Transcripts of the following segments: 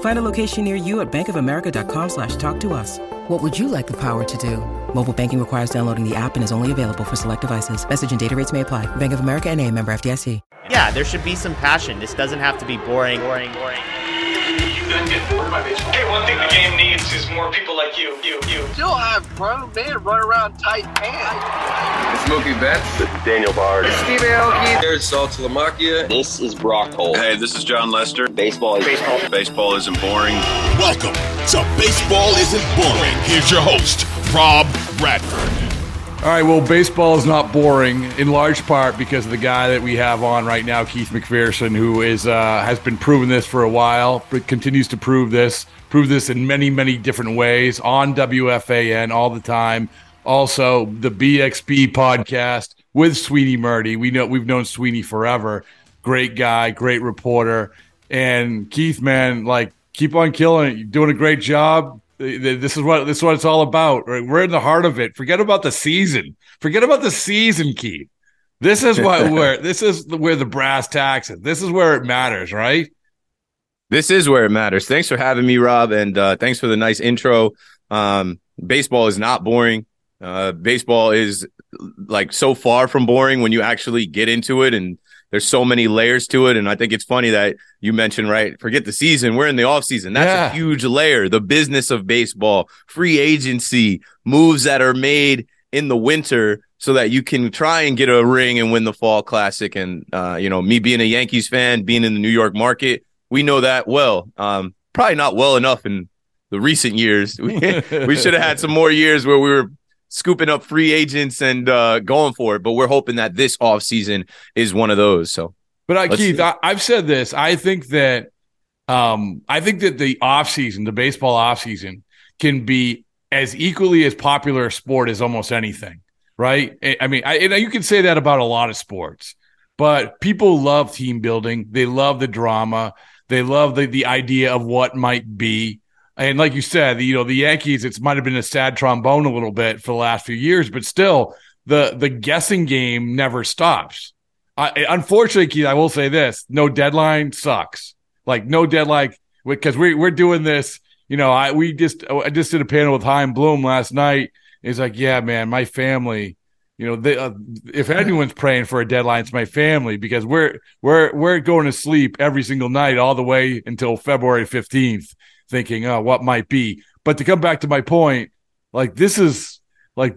Find a location near you at bankofamerica.com/talktous. What would you like the power to do? Mobile banking requires downloading the app and is only available for select devices. Message and data rates may apply. Bank of America NA, member FDIC. Yeah, there should be some passion. This doesn't have to be boring. You guys get bored by baseball. Hey, one thing the game needs is more people like you. Still have grown men run around tight pants. It's Mookie Betts. This is Daniel Bard. It's Steve Aoki. Here's Salt Lamakia. This is Brock Holt. Hey, this is John Lester. Baseball. Baseball isn't boring. Welcome to Baseball Isn't Boring. Here's your host, Rob Radford. All right, well, baseball is not boring in large part because of the guy that we have on right now, Keith McPherson, who is has been proving this for a while, but continues to prove this in many, many different ways on WFAN all the time. Also, the BXB podcast with Sweeney Murdy. We've known Sweeney forever. Great guy, great reporter. And Keith, man, keep on killing it. You're doing a great job. This is what it's all about. Right? We're in the heart of it. Forget about the season, Keith. This is where the brass tacks is. This is where it matters, right? This is where it matters. Thanks for having me, Rob, and thanks for the nice intro. Baseball is not boring. Baseball is so far from boring when you actually get into it, and there's so many layers to it. And I think it's funny that you mentioned, right, forget the season. We're in the off season. That's a huge layer. The business of baseball, free agency, moves that are made in the winter so that you can try and get a ring and win the fall classic. And, me being a Yankees fan, being in the New York market, we know that well. Probably not well enough in the recent years. We should have had some more years where we were scooping up free agents and going for it. But we're hoping that this offseason is one of those. So, but Keith, I've said this. I think that the offseason, the baseball offseason, can be as equally as popular a sport as almost anything, right? I mean, you can say that about a lot of sports. But people love team building. They love the drama. They love the idea of what might be. And like you said, the Yankees, it might have been a sad trombone a little bit for the last few years, but still, the guessing game never stops. Unfortunately, Keith, I will say this: no deadline sucks. No deadline, because we're doing this. I just did a panel with Chaim Bloom last night. He's like, "Yeah, man, my family. If anyone's praying for a deadline, it's my family, because we're going to sleep every single night all the way until February 15th." Thinking, oh, what might be. But to come back to my point, this is a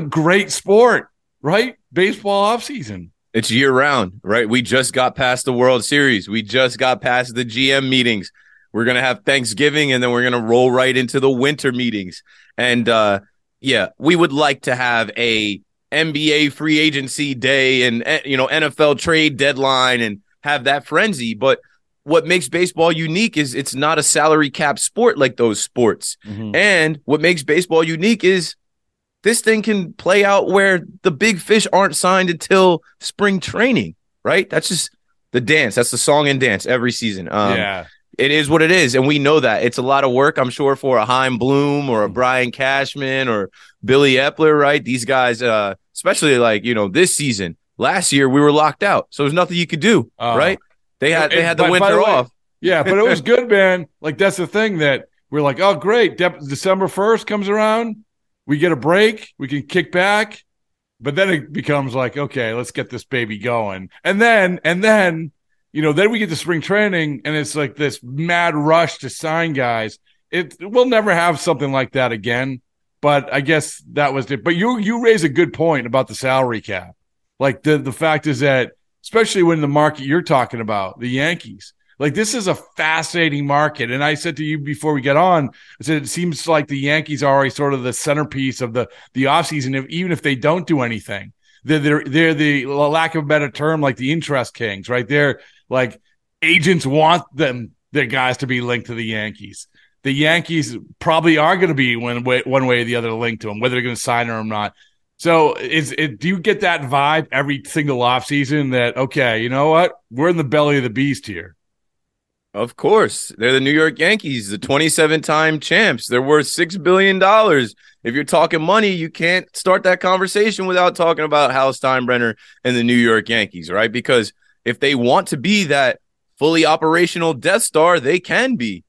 great sport, right? Baseball offseason. It's year round, right? We just got past the World Series. We just got past the GM meetings. We're going to have Thanksgiving, and then we're going to roll right into the winter meetings. And we would like to have a NBA free agency day and, NFL trade deadline and have that frenzy. But what makes baseball unique is it's not a salary cap sport like those sports. Mm-hmm. And what makes baseball unique is this thing can play out where the big fish aren't signed until spring training, right? That's just the dance. That's the song and dance every season. It is what it is, and we know that. It's a lot of work, I'm sure, for a Chaim Bloom or a Brian Cashman or Billy Epler, right? These guys, especially this season, Last year we were locked out, so there's nothing you could do, right? They had the winter off. Yeah, but it was good, man. Like, that's the thing that we're like, oh, great. December 1st comes around. We get a break. We can kick back. But then it becomes like, okay, let's get this baby going. And then, you know, then we get to spring training, and it's like this mad rush to sign guys. We'll never have something like that again. But I guess that was it. But you raise a good point about the salary cap. Like, the fact is that, especially when the market you're talking about, the Yankees, like, this is a fascinating market. And I said to you before we got on, I said, it seems like the Yankees are already sort of the centerpiece of the offseason, even if they don't do anything. They're the lack of a better term, like the interest kings, right? They're like, agents want their guys to be linked to the Yankees. The Yankees probably are going to be one way or the other linked to them, whether they're going to sign or not. So do you get that vibe every single offseason that, okay, you know what? We're in the belly of the beast here. Of course. They're the New York Yankees, the 27-time champs. They're worth $6 billion. If you're talking money, you can't start that conversation without talking about Hal Steinbrenner and the New York Yankees, right? Because if they want to be that fully operational Death Star, they can be.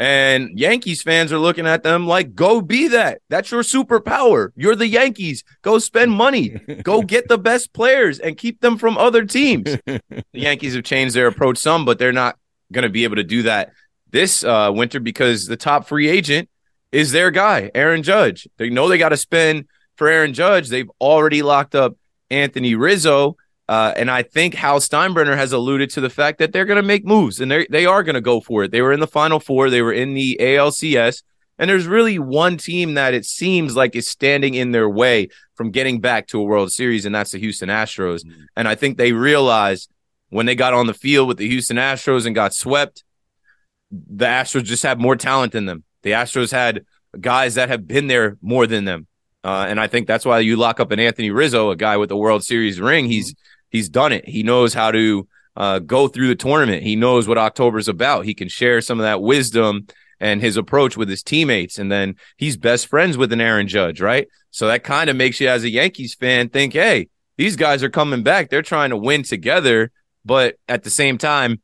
And Yankees fans are looking at them like, go be that. That's your superpower. You're the Yankees. Go spend money. Go get the best players and keep them from other teams. The Yankees have changed their approach some, but they're not going to be able to do that this winter because the top free agent is their guy, Aaron Judge. They know they got to spend for Aaron Judge. They've already locked up Anthony Rizzo, and I think Hal Steinbrenner has alluded to the fact that they're going to make moves, and they are going to go for it. They were in the Final Four. They were in the ALCS, and there's really one team that it seems like is standing in their way from getting back to a World Series, and that's the Houston Astros. Mm-hmm. And I think they realize when they got on the field with the Houston Astros and got swept, the Astros just had more talent than them. The Astros had guys that have been there more than them. And I think that's why you lock up an Anthony Rizzo, a guy with a World Series ring. He's done it. He knows how to go through the tournament. He knows what October's about. He can share some of that wisdom and his approach with his teammates. And then he's best friends with an Aaron Judge, right? So that kind of makes you, as a Yankees fan, think, hey, these guys are coming back. They're trying to win together. But at the same time,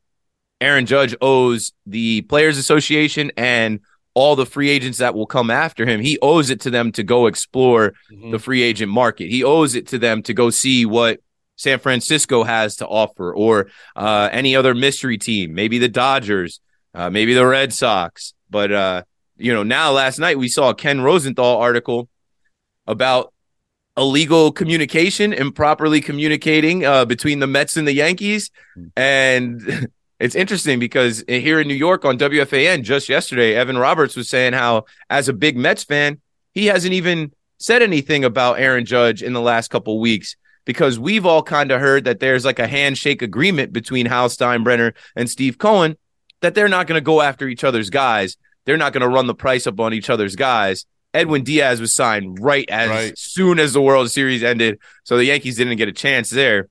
Aaron Judge owes the Players Association and all the free agents that will come after him. He owes it to them to go explore the free agent market. He owes it to them to go see what San Francisco has to offer, or any other mystery team, maybe the Dodgers, maybe the Red Sox. But, you know, now last night we saw a Ken Rosenthal article about illegal communication, improperly communicating between the Mets and the Yankees. And it's interesting because here in New York on WFAN just yesterday, Evan Roberts was saying how, as a big Mets fan, he hasn't even said anything about Aaron Judge in the last couple of weeks, because we've all kind of heard that there's like a handshake agreement between Hal Steinbrenner and Steve Cohen that they're not going to go after each other's guys. They're not going to run the price up on each other's guys. Edwin Diaz was signed right soon as the World Series ended, so the Yankees didn't get a chance there.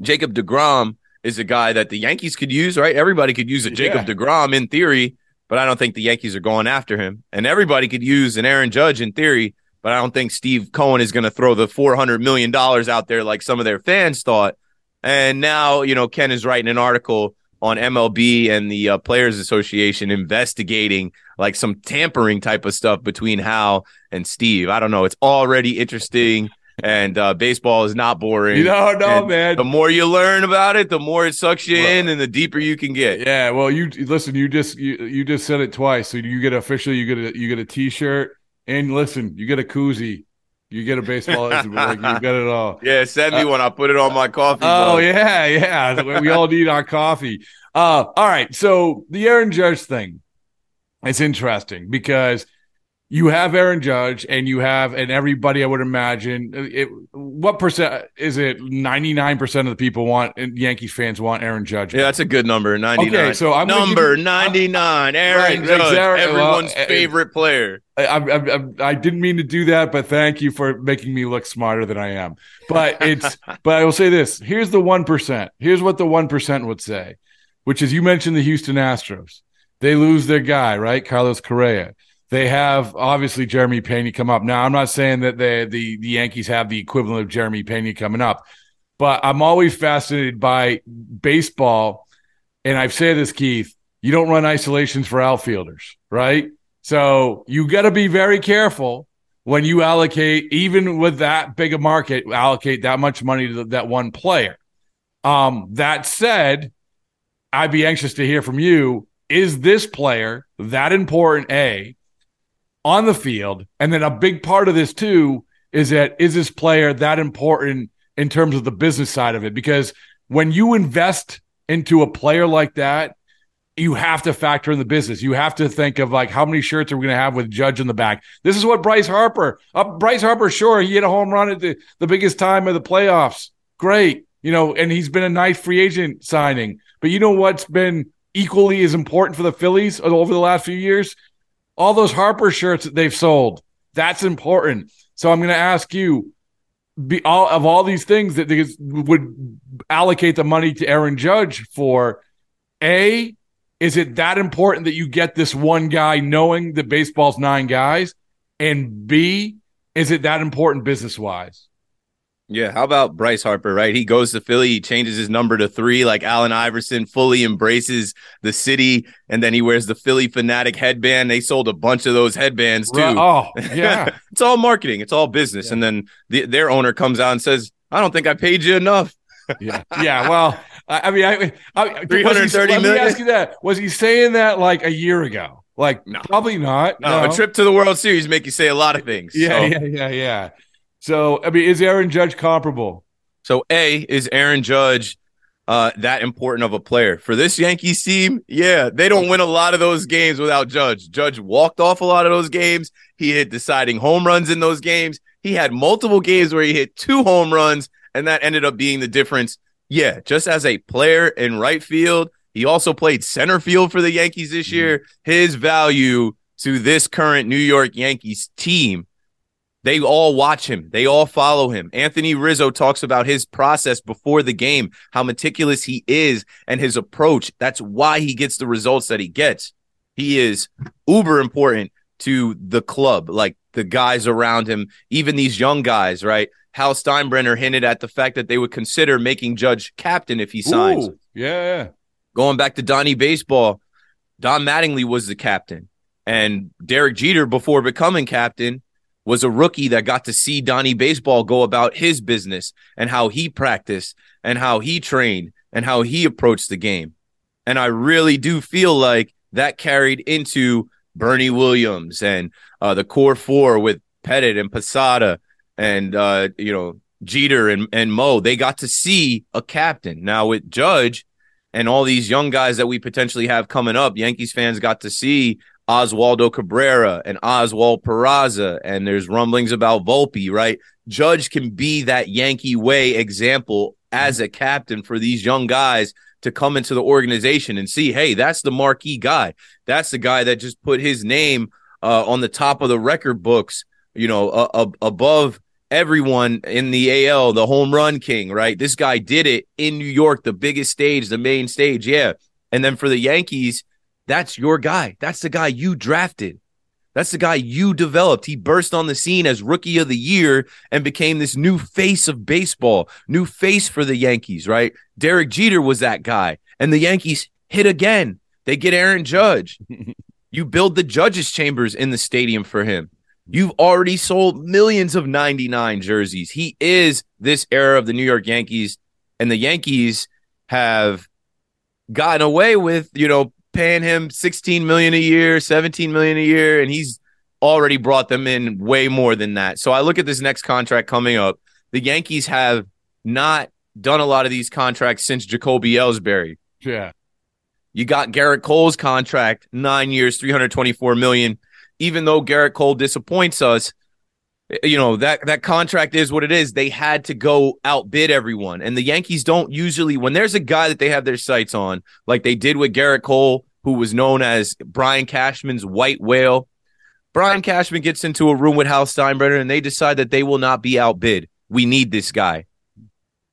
Jacob deGrom is a guy that the Yankees could use, right? Everybody could use a Jacob deGrom in theory, but I don't think the Yankees are going after him. And everybody could use an Aaron Judge in theory, but I don't think Steve Cohen is going to throw the $400 million out there like some of their fans thought. And now, you know, Ken is writing an article on MLB and the Players Association investigating like some tampering type of stuff between Hal and Steve. I don't know. It's already interesting, and baseball is not boring. You don't know, man. The more you learn about it, the more it sucks you in, and the deeper you can get. Yeah. Well, you listen. You just said it twice. So you get officially. You get a T-shirt, and listen, you get a koozie. You get a baseball, like, you got it all. Yeah, send me one. I'll put it on my coffee. Oh, yeah. We all need our coffee. All right, so the Aaron Judge thing, it's interesting because you have Aaron Judge and you have, and everybody, I would imagine, what percent is it? 99% of the people Yankees fans want Aaron Judge. Yeah, that's a good number, 99. Okay, so I'm number 99, Aaron Judge, exactly, everyone's favorite player. I didn't mean to do that, but thank you for making me look smarter than I am. But I will say this: here's the 1%. Here's what the 1% would say, which is, you mentioned the Houston Astros. They lose their guy, right, Carlos Correa. They have, obviously, Jeremy Peña come up. Now, I'm not saying that the Yankees have the equivalent of Jeremy Peña coming up, But I'm always fascinated by baseball. And I've said this, Keith, you don't run isolations for outfielders, right? So you got to be very careful when you allocate, even with that big a market, allocate that much money to that one player. That said, I'd be anxious to hear from you. Is this player that important, A, on the field? And then a big part of this, too, is that is this player that important in terms of the business side of it? Because when you invest into a player like that, you have to factor in the business. You have to think of, like, how many shirts are we going to have with Judge in the back? This is what Bryce Harper. Bryce Harper, sure, he hit a home run at the biggest time of the playoffs. Great. You know, and he's been a nice free agent signing. But you know what's been equally as important for the Phillies over the last few years? All those Harper shirts that they've sold. That's important. So I'm going to ask you, of all these things that they would allocate the money to Aaron Judge for, A, is it that important that you get this one guy knowing that baseball's nine guys? And B, is it that important business-wise? Yeah, how about Bryce Harper, right? He goes to Philly, he changes his number to 3 like Allen Iverson, fully embraces the city, and then he wears the Philly Fanatic headband. They sold a bunch of those headbands, too. Oh, yeah. It's all marketing. It's all business. Yeah. And then their owner comes out and says, I don't think I paid you enough. Yeah, well, I mean, $330 million. Let me ask you that. Was he saying that like a year ago? Like, no. Probably not. No, a trip to the World Series make you say a lot of things. Yeah. So, I mean, is Aaron Judge comparable? So, A, is Aaron Judge that important of a player? For this Yankees team, yeah, they don't win a lot of those games without Judge. Judge walked off a lot of those games. He hit deciding home runs in those games. He had multiple games where he hit 2 home runs, and that ended up being the difference. Yeah, just as a player in right field, he also played center field for the Yankees this year. His value to this current New York Yankees team, they all watch him. They all follow him. Anthony Rizzo talks about his process before the game, how meticulous he is and his approach. That's why he gets the results that he gets. He is uber important to the club, like the guys around him, even these young guys, right? Hal Steinbrenner hinted at the fact that they would consider making Judge captain if he signs. Ooh, yeah. Going back to Donnie Baseball, Don Mattingly was the captain. And Derek Jeter, before becoming captain, was a rookie that got to see Donnie Baseball go about his business and how he practiced and how he trained and how he approached the game. And I really do feel like that carried into Bernie Williams and the core four with Pettit and Posada and, Jeter and Mo. They got to see a captain. Now with Judge and all these young guys that we potentially have coming up, Yankees fans got to see Oswaldo Cabrera and Oswald Peraza, and there's rumblings about Volpe, right? Judge can be that Yankee way example as a captain for these young guys to come into the organization and see, hey, that's the marquee guy. That's the guy that just put his name on the top of the record books, above everyone in the AL, the home run king, right? This guy did it in New York, the biggest stage, the main stage, yeah. And then for the Yankees, that's your guy. That's the guy you drafted. That's the guy you developed. He burst on the scene as Rookie of the Year and became this new face of baseball, new face for the Yankees, right? Derek Jeter was that guy, and the Yankees hit again. They get Aaron Judge. You build the judges' chambers in the stadium for him. You've already sold millions of 99 jerseys. He is this era of the New York Yankees, and the Yankees have gotten away with, paying him $16 million a year, $17 million a year, and he's already brought them in way more than that. So I look at this next contract coming up. The Yankees have not done a lot of these contracts since Jacoby Ellsbury. Yeah. You got Garrett Cole's contract, 9 years, $324 million. Even though Garrett Cole disappoints us, that contract is what it is. They had to go outbid everyone. And the Yankees don't usually, when there's a guy that they have their sights on, like they did with Garrett Cole, who was known as Brian Cashman's white whale. Brian Cashman gets into a room with Hal Steinbrenner and they decide that they will not be outbid. We need this guy.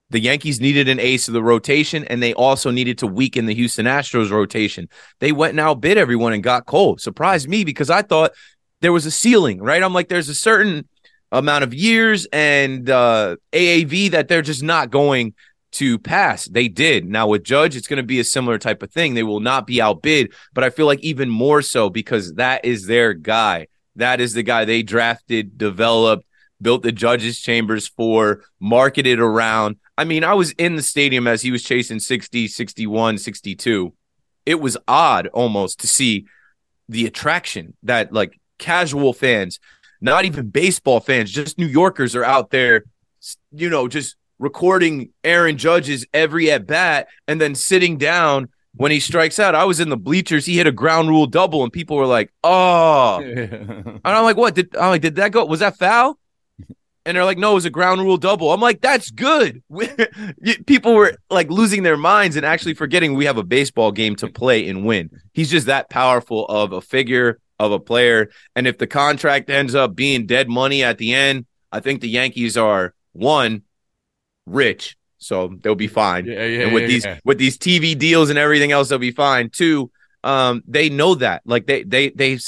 The Yankees needed an ace of the rotation, and they also needed to weaken the Houston Astros rotation. They went and outbid everyone and got Cole. Surprised me because I thought there was a ceiling, right? I'm like, there's a certain amount of years and AAV that they're just not going to pass. They did. Now with Judge, it's going to be a similar type of thing. They will not be outbid, but I feel like even more so because that is their guy. That is the guy they drafted, developed, built the judges' chambers for, marketed around. I mean, I was in the stadium as he was chasing 60, 61, 62. It was odd almost to see the attraction that like casual fans, not even baseball fans, just New Yorkers are out there, you know, just recording Aaron Judge's every at-bat and then sitting down when he strikes out. I was in the bleachers. He hit a ground rule double and people were like, oh. And I'm like, what? Did that go? Was that foul? And they're like, no, it was a ground rule double. I'm like, that's good. People were like losing their minds and actually forgetting we have a baseball game to play and win. He's just that powerful of a figure, of a player. And if the contract ends up being dead money at the end, I think the Yankees are, one, rich, so they'll be fine. With these TV deals and everything else, they'll be fine. Two, they know that. Like they've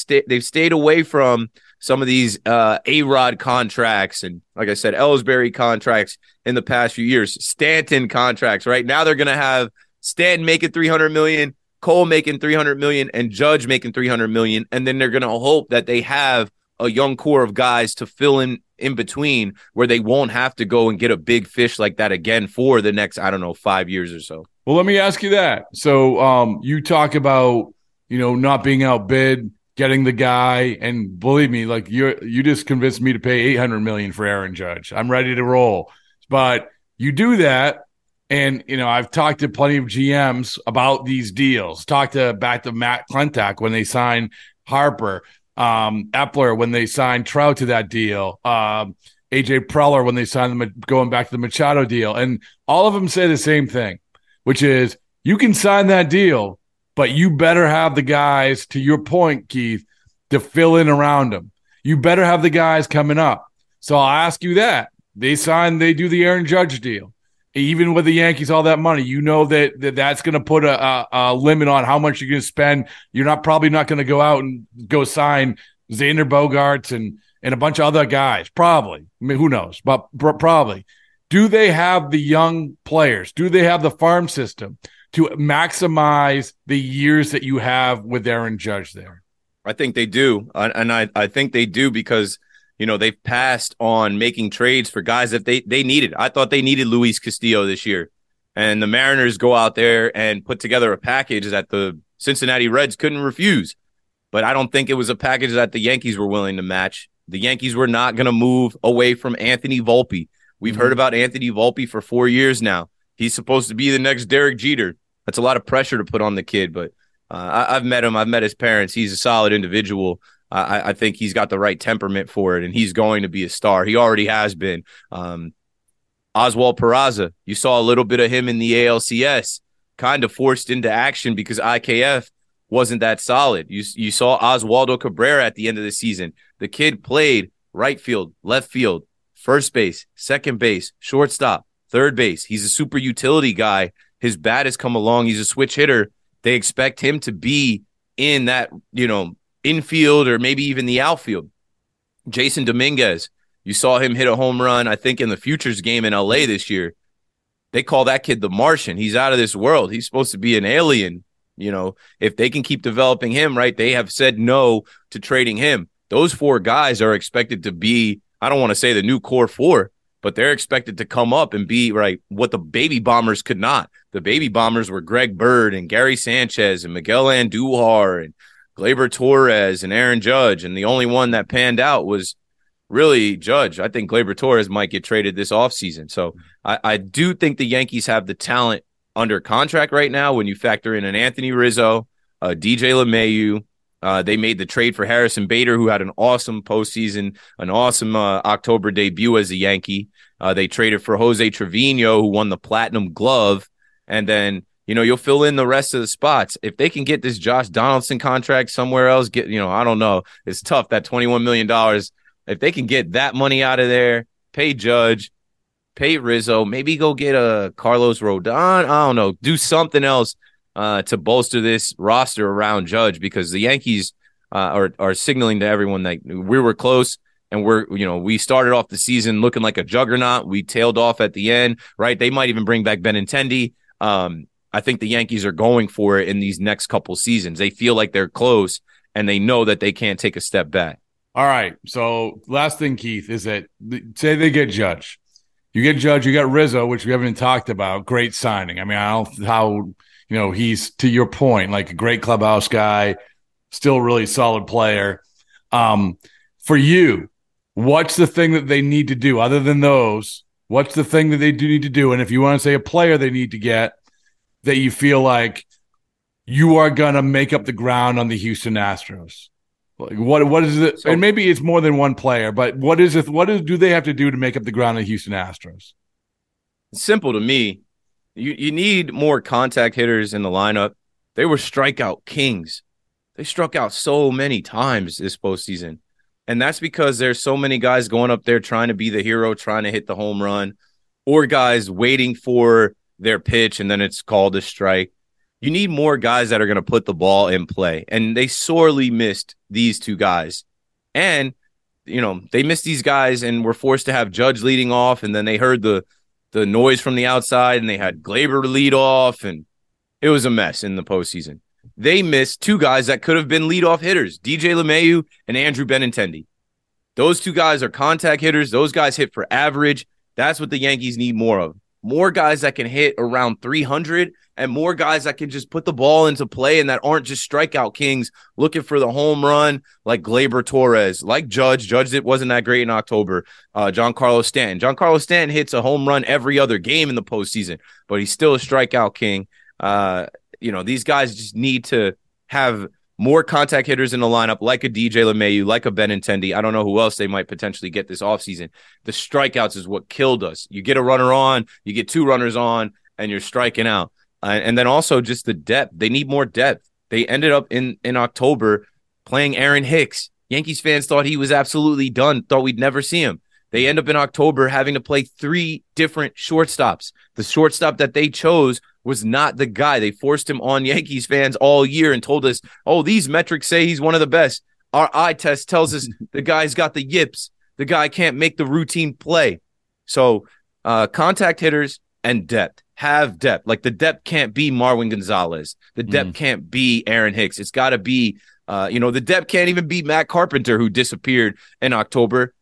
stayed away from some of these A-Rod contracts and, like I said, Ellsbury contracts in the past few years, Stanton contracts, right? Now they're going to have Stanton making $300 million, Cole making $300 million, and Judge making $300 million, and then they're going to hope that they have a young core of guys to fill in between where they won't have to go and get a big fish like that again for the next, 5 years or so. Well, let me ask you that. So you talk about, not being outbid, getting the guy, and believe me, like you just convinced me to pay $800 million for Aaron Judge. I'm ready to roll. But you do that, and I've talked to plenty of GMs about these deals. Talked back to Matt Clentak when they signed Harper, Epler when they signed Trout to that deal, AJ Preller when they signed them going back to the Machado deal, and all of them say the same thing, which is you can sign that deal, but you better have the guys, to your point, Keith, to fill in around them. You better have the guys coming up. So I'll ask you that. They do the Aaron Judge deal. Even with the Yankees, all that money, that's going to put a limit on how much you're going to spend. You're probably not going to go out and go sign Xander Bogaerts and a bunch of other guys. Probably. I mean, who knows? But probably. Do they have the young players? Do they have the farm system to maximize the years that you have with Aaron Judge there? I think they do. And I think they do because, they've passed on making trades for guys that they needed. I thought they needed Luis Castillo this year. And the Mariners go out there and put together a package that the Cincinnati Reds couldn't refuse. But I don't think it was a package that the Yankees were willing to match. The Yankees were not going to move away from Anthony Volpe. We've heard about Anthony Volpe for 4 years now. He's supposed to be the next Derek Jeter. That's a lot of pressure to put on the kid, but I've met him. I've met his parents. He's a solid individual. I think he's got the right temperament for it, and he's going to be a star. He already has been. Oswald Peraza, you saw a little bit of him in the ALCS, kind of forced into action because IKF wasn't that solid. You saw Oswaldo Cabrera at the end of the season. The kid played right field, left field, first base, second base, shortstop, third base. He's a super utility guy. His bat has come along. He's a switch hitter. They expect him to be in that, infield or maybe even the outfield. Jason Dominguez, you saw him hit a home run, I think, in the Futures game in LA this year. They call that kid the Martian. He's out of this world. He's supposed to be an alien. If they can keep developing him, right, they have said no to trading him. Those four guys are expected to be, I don't want to say the new core four, but they're expected to come up and be right what the Baby Bombers could not. The Baby Bombers were Greg Bird and Gary Sanchez and Miguel Andujar and Gleyber Torres and Aaron Judge, and the only one that panned out was really Judge. I think Gleyber Torres might get traded this offseason. So I do think the Yankees have the talent under contract right now when you factor in an Anthony Rizzo, DJ LeMahieu. They made the trade for Harrison Bader, who had an awesome postseason, an awesome October debut as a Yankee. They traded for Jose Trevino, who won the Platinum Glove. And then, you'll fill in the rest of the spots. If they can get this Josh Donaldson contract somewhere else, I don't know. It's tough, that $21 million. If they can get that money out of there, pay Judge, pay Rizzo, maybe go get a Carlos Rodon. I don't know. Do something else to bolster this roster around Judge, because the Yankees are signaling to everyone that we were close. And we started off the season looking like a juggernaut. We tailed off at the end, right? They might even bring back Benintendi. I think the Yankees are going for it in these next couple seasons. They feel like they're close, and they know that they can't take a step back. All right. So last thing, Keith, is that say they get Judge. You get Judge, you got Rizzo, which we haven't even talked about. Great signing. I mean, I don't know how, he's, to your point, like a great clubhouse guy, still really solid player. For you, what's the thing that they need to do other than those? What's the thing that they do need to do? And if you want to say a player they need to get that you feel like you are going to make up the ground on the Houston Astros, like what is it? So, and maybe it's more than one player, but what is it? What do they have to do to make up the ground on the Houston Astros? It's simple to me. You need more contact hitters in the lineup. They were strikeout kings. They struck out so many times this postseason. And that's because there's so many guys going up there trying to be the hero, trying to hit the home run, or guys waiting for their pitch, and then it's called a strike. You need more guys that are going to put the ball in play, and they sorely missed these two guys. And, they missed these guys and were forced to have Judge leading off, and then they heard the noise from the outside, and they had Gleyber to lead off, and it was a mess in the postseason. They missed two guys that could have been leadoff hitters, DJ LeMahieu and Andrew Benintendi. Those two guys are contact hitters. Those guys hit for average. That's what the Yankees need more of. More guys that can hit around 300 and more guys that can just put the ball into play and that aren't just strikeout kings looking for the home run like Gleyber Torres, like Judge. Judge it wasn't that great in October. Giancarlo Stanton. Giancarlo Stanton hits a home run every other game in the postseason, but he's still a strikeout king. These guys just need to have more contact hitters in the lineup, like a DJ LeMahieu, like a Benintendi. I don't know who else they might potentially get this offseason. The strikeouts is what killed us. You get a runner on, you get two runners on, and you're striking out. And then also just the depth. They need more depth. They ended up in October playing Aaron Hicks. Yankees fans thought he was absolutely done, thought we'd never see him. They end up in October having to play three different shortstops. The shortstop that they chose was not the guy. They forced him on Yankees fans all year and told us, oh, these metrics say he's one of the best. Our eye test tells us the guy's got the yips. The guy can't make the routine play. So contact hitters and depth. Have depth. Like the depth can't be Marwin Gonzalez. The depth can't be Aaron Hicks. It's got to be, the depth can't even be Matt Carpenter, who disappeared in October.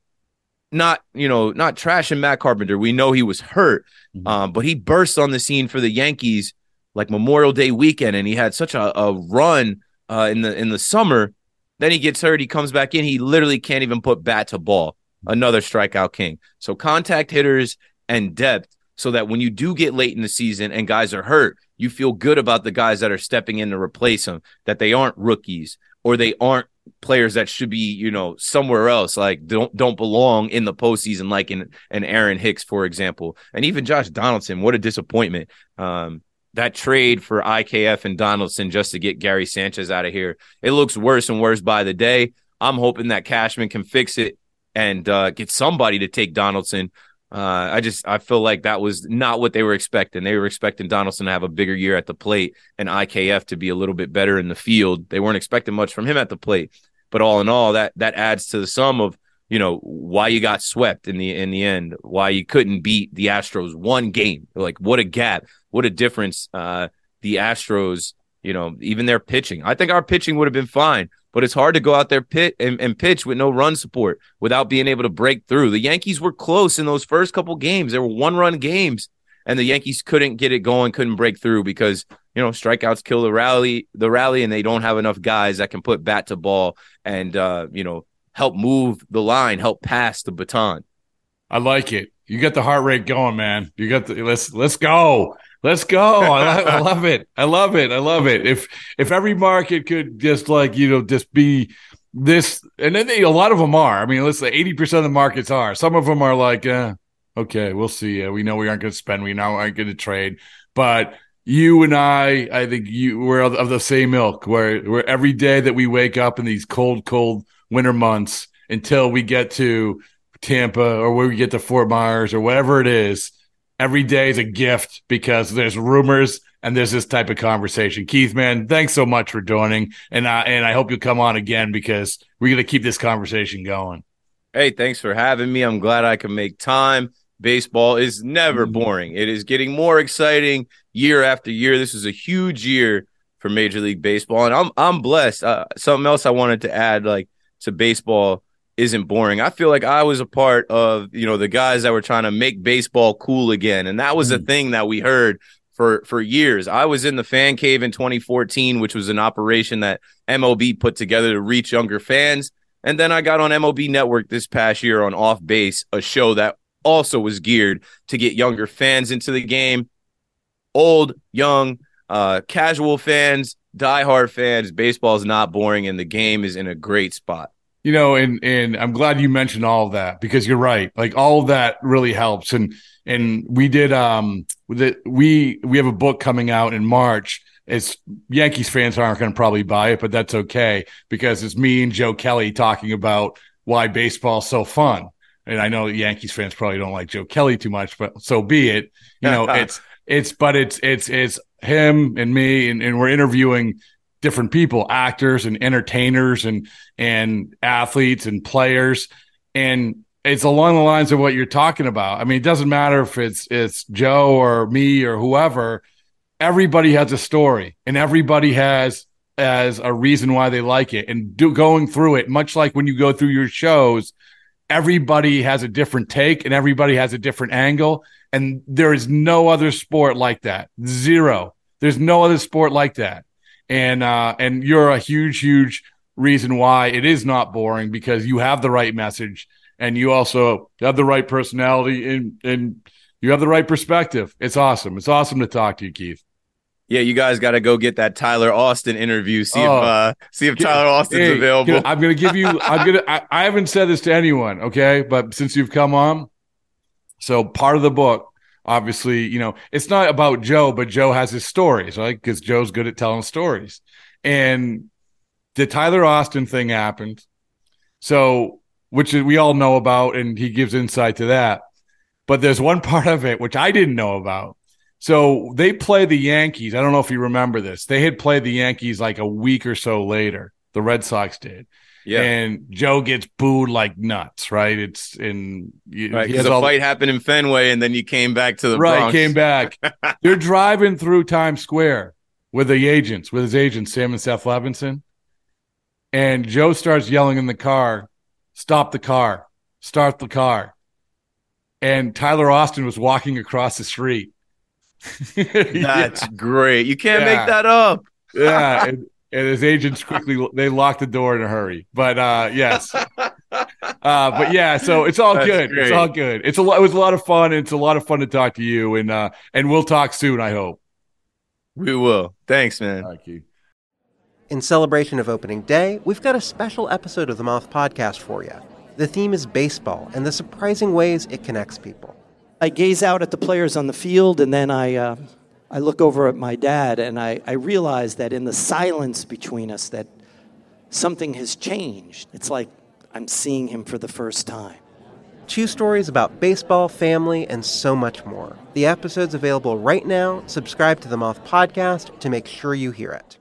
Not trashing Matt Carpenter. We know he was hurt, but he burst on the scene for the Yankees like Memorial Day weekend, and he had such a run in the summer. Then he gets hurt. He comes back in. He literally can't even put bat to ball. Another strikeout king. So contact hitters and depth, so that when you do get late in the season and guys are hurt, you feel good about the guys that are stepping in to replace them, that they aren't rookies or they aren't players that should be, somewhere else, like don't belong in the postseason, like an Aaron Hicks, for example. And even Josh Donaldson, what a disappointment. That trade for IKF and Donaldson just to get Gary Sanchez out of here, it looks worse and worse by the day. I'm hoping that Cashman can fix it and get somebody to take Donaldson. I feel like that was not what they were expecting. They were expecting Donaldson to have a bigger year at the plate and IKF to be a little bit better in the field. They weren't expecting much from him at the plate. But all in all, that adds to the sum of, why you got swept in the end, why you couldn't beat the Astros one game. Like, what a gap, what a difference the Astros, even their pitching. I think our pitching would have been fine, but it's hard to go out there and pitch with no run support without being able to break through. The Yankees were close in those first couple games. There were one-run games, and the Yankees couldn't get it going, couldn't break through because, strikeouts kill the rally, and they don't have enough guys that can put bat to ball and, help move the line, help pass the baton. I like it. You got the heart rate going, man. You got let's go. Let's go. I love it. I love it. I love it. If every market could just just be this, and then a lot of them are. I mean, let's say 80% of the markets are. Some of them are like, okay, we'll see. We know we aren't going to spend. We know we aren't going to trade. But you and I think we're of the same ilk, where every day that we wake up in these cold, cold winter months until we get to Tampa or where we get to Fort Myers or whatever it is, every day is a gift because there's rumors and there's this type of conversation. Keith, man, thanks so much for joining. And I hope you'll come on again because we're going to keep this conversation going. Hey, thanks for having me. I'm glad I can make time. Baseball is never boring. It is getting more exciting year after year. This is a huge year for Major League Baseball, and I'm blessed. Something else I wanted to add, to baseball isn't boring. I feel like I was a part of, the guys that were trying to make baseball cool again, and that was a thing that we heard for years. I was in the Fan Cave in 2014, which was an operation that MLB put together to reach younger fans, and then I got on MLB Network this past year on Off Base, a show that also was geared to get younger fans into the game, old, young, casual fans, diehard fans. Baseball is not boring, and the game is in a great spot. And I'm glad you mentioned all of that, because you're right. All of that really helps. And we did we have a book coming out in March. It's Yankees fans aren't going to probably buy it, but that's okay, because it's me and Joe Kelly talking about why baseball's so fun. And I know Yankees fans probably don't like Joe Kelly too much, but so be it. It's him and me, and we're interviewing different people, actors and entertainers and athletes and players, and it's along the lines of what you're talking about. I mean, it doesn't matter if it's Joe or me or whoever. Everybody has a story, and everybody has a reason why they like it, and going through it, much like when you go through your shows, everybody has a different take and everybody has a different angle, and there is no other sport like that. Zero. There's no other sport like that. And you're a huge, huge reason why it is not boring, because you have the right message and you also have the right personality and you have the right perspective. It's awesome. It's awesome to talk to you, Keith. Yeah, you guys got to go get that Tyler Austin interview. See if Tyler Austin's available. I'm going to give you. I haven't said this to anyone, okay? But since you've come on, so part of the book. Obviously, it's not about Joe, but Joe has his stories, right? Because Joe's good at telling stories. And the Tyler Austin thing happened, so which we all know about, and he gives insight to that. But there's one part of it which I didn't know about. So they play the Yankees. I don't know if you remember this. They had played the Yankees like a week or so later. The Red Sox did. Yeah, and Joe gets booed like nuts, right? The fight happened in Fenway, and then you came back to the Bronx. Right, came back. You're driving through Times Square with his agents, Sam and Seth Levinson, and Joe starts yelling in the car, "Stop the car! Start the car!" And Tyler Austin was walking across the street. That's great. You can't make that up. Yeah. And his agents they locked the door in a hurry. But yes. So it's all good. Great. It's all good. It was a lot of fun. It's a lot of fun to talk to you. And we'll talk soon, I hope. We will. Thanks, man. Thank you. In celebration of opening day, we've got a special episode of the Moth Podcast for you. The theme is baseball and the surprising ways it connects people. I gaze out at the players on the field, and then I look over at my dad, and I realize that in the silence between us that something has changed. It's like I'm seeing him for the first time. Two stories about baseball, family, and so much more. The episode's available right now. Subscribe to the Moth Podcast to make sure you hear it.